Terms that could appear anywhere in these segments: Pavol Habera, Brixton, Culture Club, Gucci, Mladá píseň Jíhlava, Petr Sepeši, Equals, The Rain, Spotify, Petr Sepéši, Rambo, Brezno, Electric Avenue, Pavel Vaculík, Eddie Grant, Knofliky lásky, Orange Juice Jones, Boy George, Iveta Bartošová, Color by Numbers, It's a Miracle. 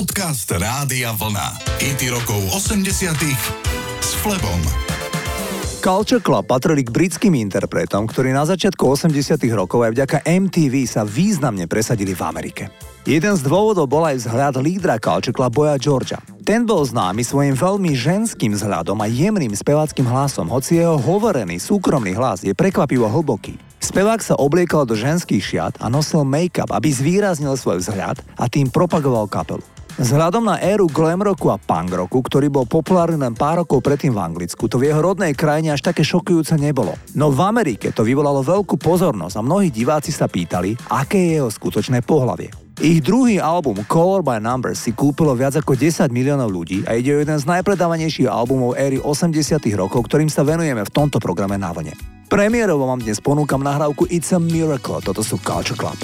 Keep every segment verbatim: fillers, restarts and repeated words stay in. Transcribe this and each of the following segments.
Podcast Rádia Vlna. Hity rokov osemdesiatych s Flebom. Culture Club patrili k britským interpretom, ktorí na začiatku osemdesiatych rokov aj vďaka em tí ví sa významne presadili v Amerike. Jeden z dôvodov bol aj vzhľad lídra Culture Club Boya Georgea. Ten bol známy svojim veľmi ženským vzhľadom a jemným speváckým hlasom, hoci jeho hovorený súkromný hlas je prekvapivo hlboký. Spevák sa obliekal do ženských šiat a nosil make-up, aby zvýraznil svoj vzhľad a tým propagoval kapelu. Vzhľadom na éru glam rocku a punk rocku, ktorý bol populárny len pár rokov predtým v Anglicku, to v jeho rodnej krajine až také šokujúce nebolo. No v Amerike to vyvolalo veľkú pozornosť a mnohí diváci sa pýtali, aké je jeho skutočné pohlavie. Ich druhý album Color by Numbers si kúpilo viac ako desať miliónov ľudí a ide o jeden z najpredávanejších albumov éry osemdesiatych rokov, ktorým sa venujeme v tomto programe Na vlne. Premiérovo vám dnes ponúkam nahrávku It's a Miracle. Toto sú Culture Club.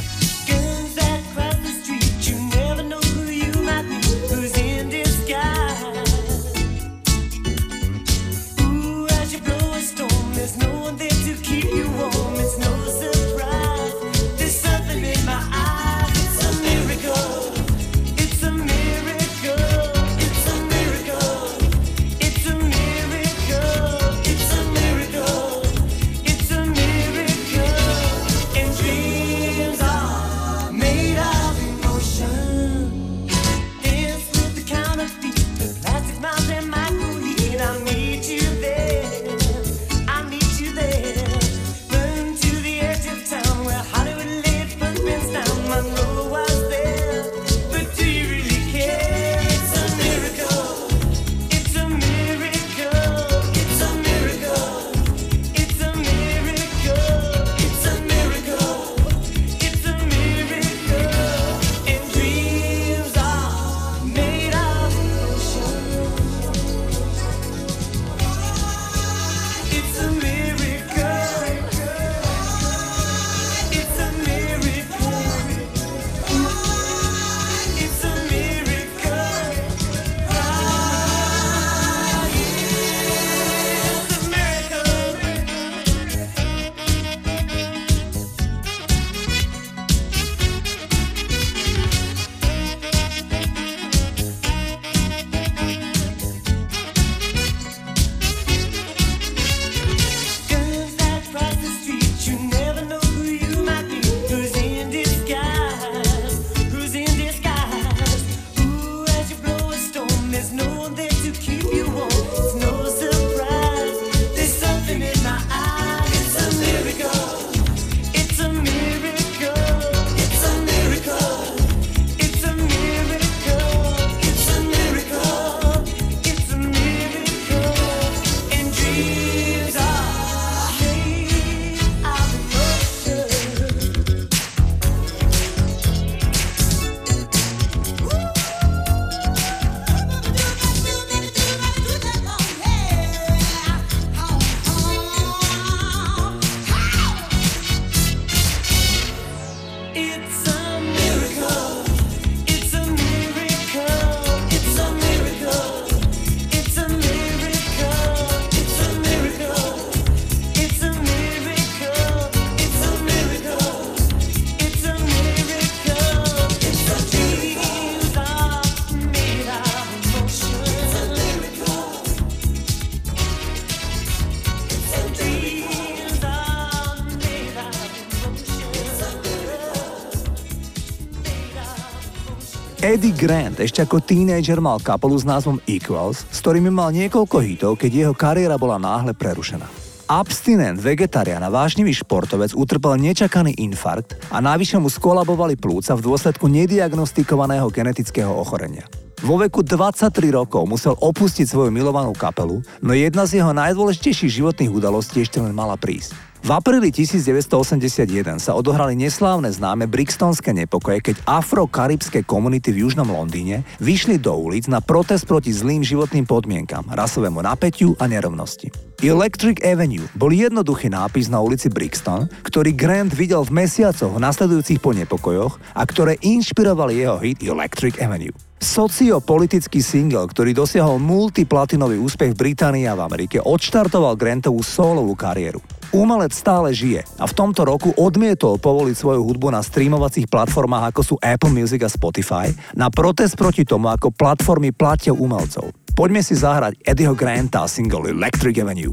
Eddie Grant ešte ako teenager mal kapelu s názvom Equals, s ktorými mal niekoľko hitov, keď jeho kariéra bola náhle prerušená. Abstinent, vegetarián a vášnivý športovec utrpel nečakaný infarkt a navyše mu skolabovali plúca v dôsledku nediagnostikovaného genetického ochorenia. Vo veku dvadsaťtri rokov musel opustiť svoju milovanú kapelu, no jedna z jeho najdôležitejších životných udalostí ešte len mala prísť. V apríli devätnásť osemdesiatjeden sa odohrali neslávne známe brixtonské nepokoje, keď afro-karibské komunity v južnom Londýne vyšli do ulic na protest proti zlým životným podmienkam, rasovému napätiu a nerovnosti. Electric Avenue bol jednoduchý nápis na ulici Brixton, ktorý Grant videl v mesiacoch nasledujúcich po nepokojoch a ktoré inšpirovali jeho hit Electric Avenue. Sociopolitický single, ktorý dosiahol multiplatinový úspech v Británii a v Amerike, odštartoval Grantovú solovú kariéru. Umelec stále žije a v tomto roku odmietol povoliť svoju hudbu na streamovacích platformách ako sú Apple Music a Spotify na protest proti tomu, ako platformy platia umelcov. Poďme si zahrať Eddieho Granta a single Electric Avenue.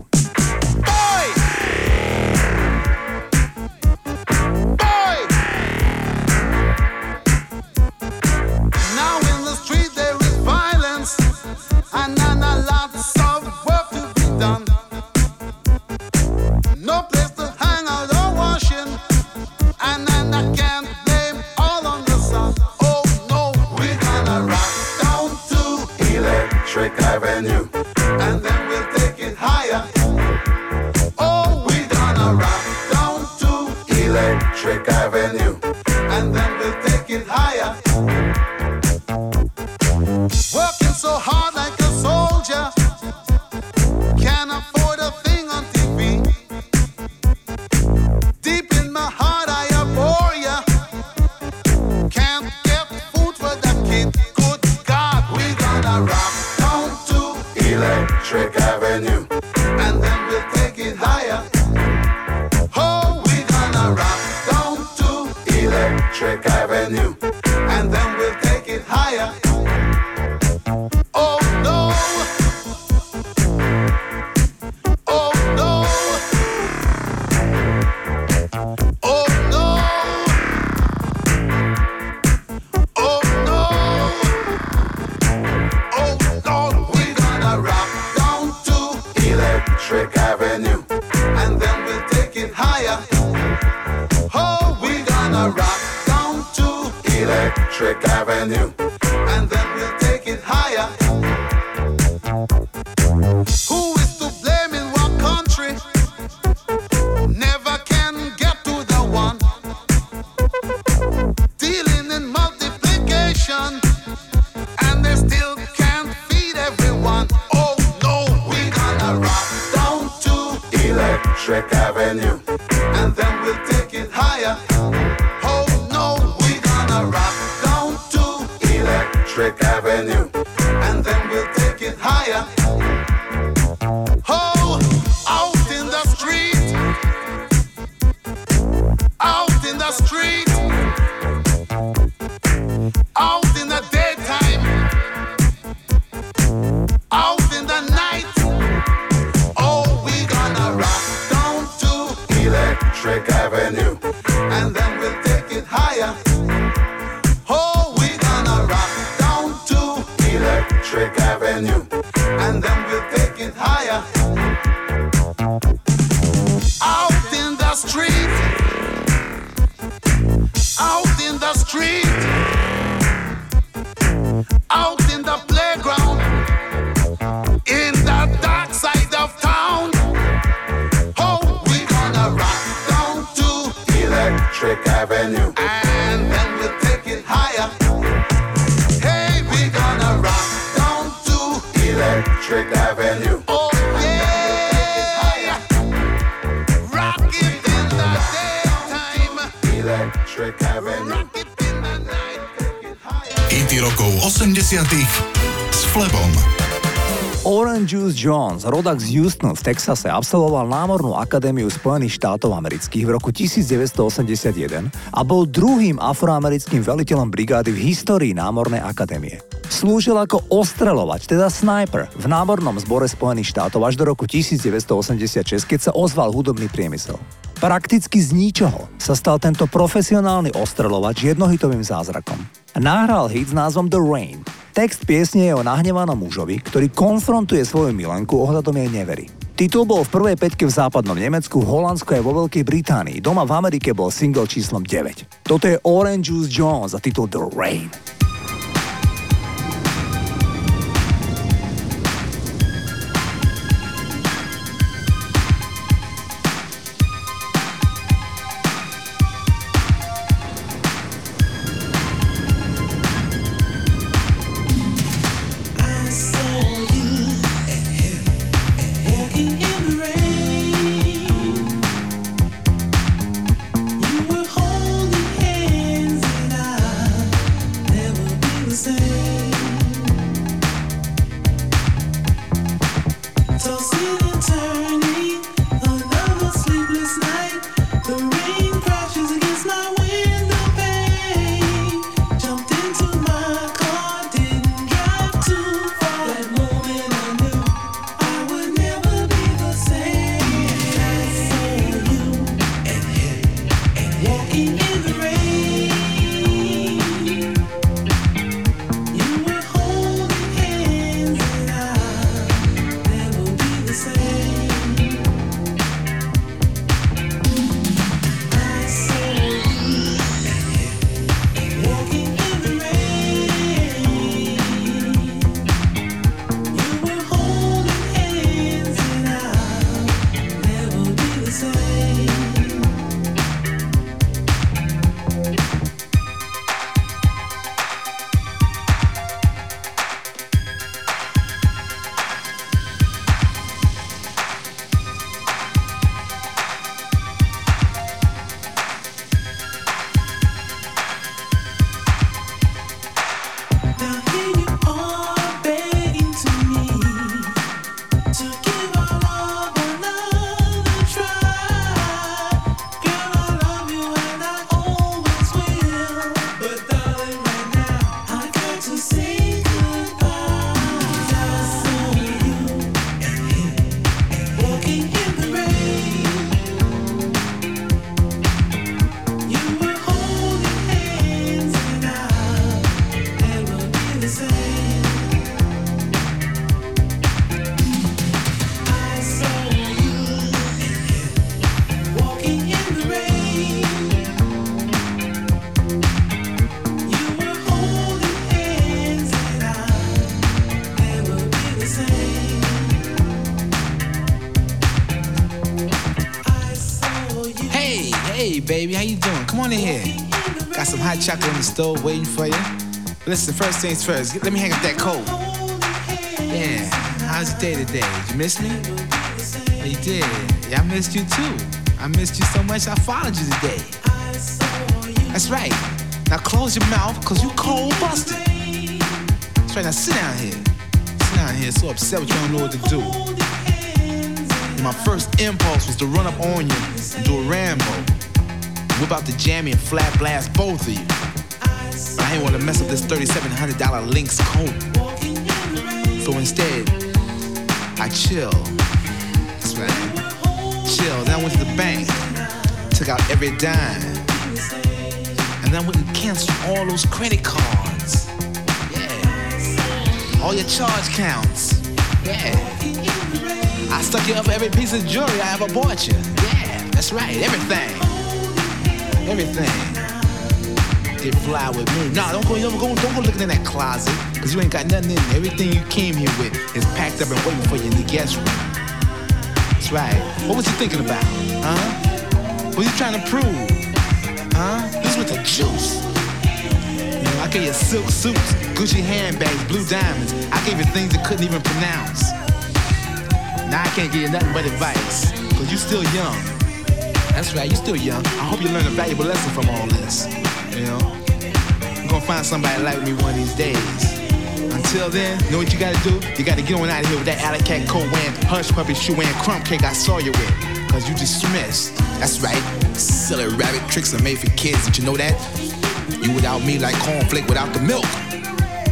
Orange Juice Jones, rodak z Houstonu v Texase, absolvoval Námornú akadémiu Spojených štátov amerických v roku devätnásťstoosemdesiatjeden a bol druhým afroamerickým veliteľom brigády v histórii Námornej akadémie. Slúžil ako ostreľovač, teda sniper, v námornom zbore Spojených štátov až do roku devätnásťstoosemdesiatšesť, keď sa ozval hudobný priemysel. Prakticky z ničoho sa stal tento profesionálny ostreľovač jednohitovým zázrakom. Nahral hit s názvom The Rain. Text piesne je o nahnevanom mužovi, ktorý konfrontuje svoju milenku ohľadom jej nevery. Titul bol v prvej petke v západnom Nemecku, v Holandsku a vo Veľkej Británii. Doma v Amerike bol single číslom deväť. Toto je Orange Juice Jones a titul The Rain. In the Baby, how you doing? Come on in here. Got some hot chocolate in the stove waiting for you. Listen, first things first, let me hang up that coat. Yeah, how's your day today? Did you miss me? Oh, you did. Yeah, I missed you too. I missed you so much I followed you today. That's right. Now close your mouth, cause you cold busted. That's right, now sit down here. Sit down here, so upset with you, don't know what to do. My first impulse was to run up on you and do a Rambo. We're about to jammy and flat blast both of you. But I ain't wanna mess up this thirty-seven hundred dollars Lynx coat. So instead, I chill. That's right. Chill. Then I went to the bank, took out every dime. And then I went and canceled all those credit cards. Yeah. All your charge counts. Yeah. I stuck you up for every piece of jewelry I ever bought you. Yeah, that's right, everything. Everything. Did fly with me. Nah, don't go, don't go, don't go looking in that closet, cause you ain't got nothing in there. Everything you came here with is packed up and waiting for you in the guest room. That's right. What was you thinking about? Huh? What was you trying to prove? Huh? This with the juice. You know, I gave you silk suits, Gucci handbags, blue diamonds. I gave you things you couldn't even pronounce. Now I can't give you nothing but advice, cause you still young. That's right, you're still young. I hope you learn a valuable lesson from all this. You know? I'm gonna find somebody like me one of these days. Until then, you know what you gotta do? You gotta get on out of here with that alley cat, co-wham, hush puppy, shoe and crumb cake I saw you with. Cause you dismissed. That's right. Silly rabbit tricks are made for kids. Did you know that? You without me like cornflake without the milk.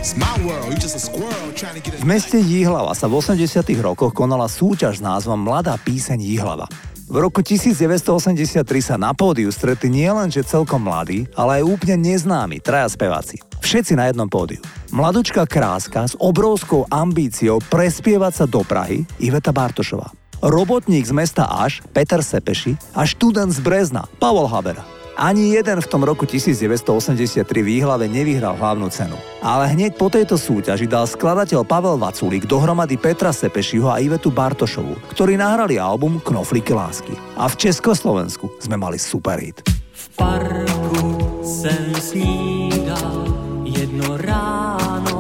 It's my world. You just a squirrel trying to get a... V meste Jíhlava sa v osemdesiatych rokoch konala súťaž s názvom Mladá píseň Jíhlava. V roku devätnásťstoosemdesiattri sa na pódiu stretli nielenže celkom mladí, ale aj úplne neznámi traja speváci. Všetci na jednom pódiu. Mladučka kráska s obrovskou ambíciou prespievať sa do Prahy Iveta Bartošová. Robotník z mesta Aš Petr Sepeši a študent z Brezna Pavol Habera. Ani jeden v tom roku devätnásťstoosemdesiattri v Jíhlave nevyhral hlavnú cenu. Ale hneď po tejto súťaži dal skladateľ Pavel Vaculík dohromady Petra Sepešiho a Ivetu Bartošovu, ktorí nahrali album Knofliky lásky. A v Československu sme mali super hit. V parku sem snídal jedno ráno.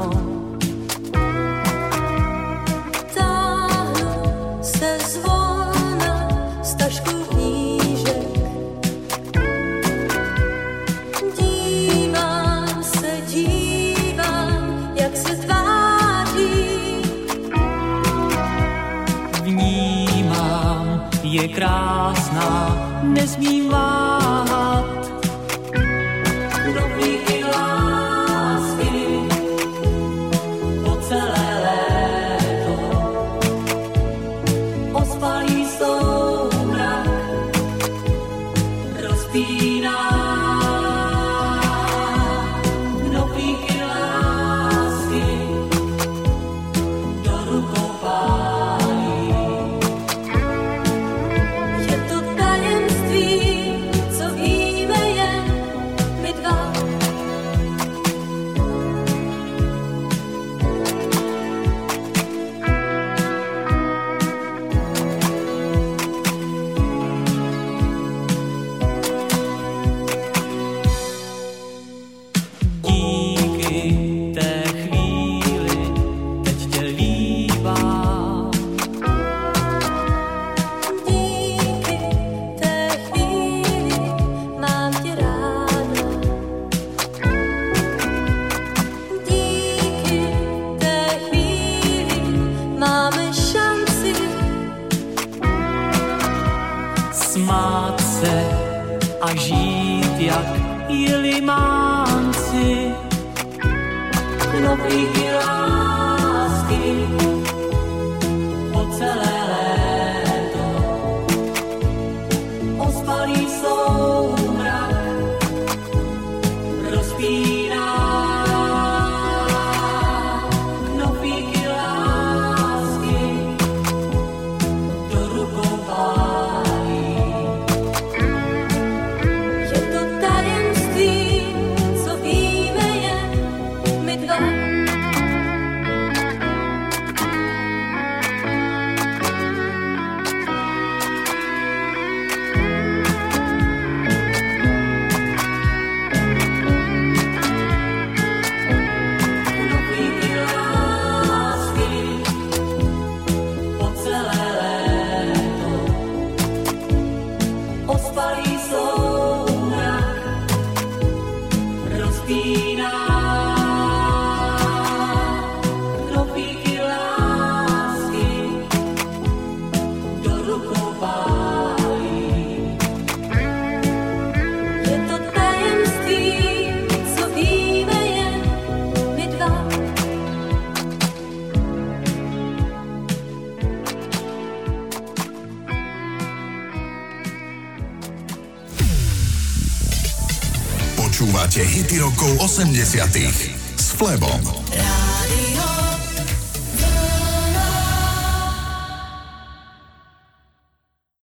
Táhla se zvona z tašku. Thank you. je krásná, nesmím váhat. Knoflíky lásky po celé léto ospalý soumrak rozpíná. Počúvate hity rokov osemdesiatych s Flebom.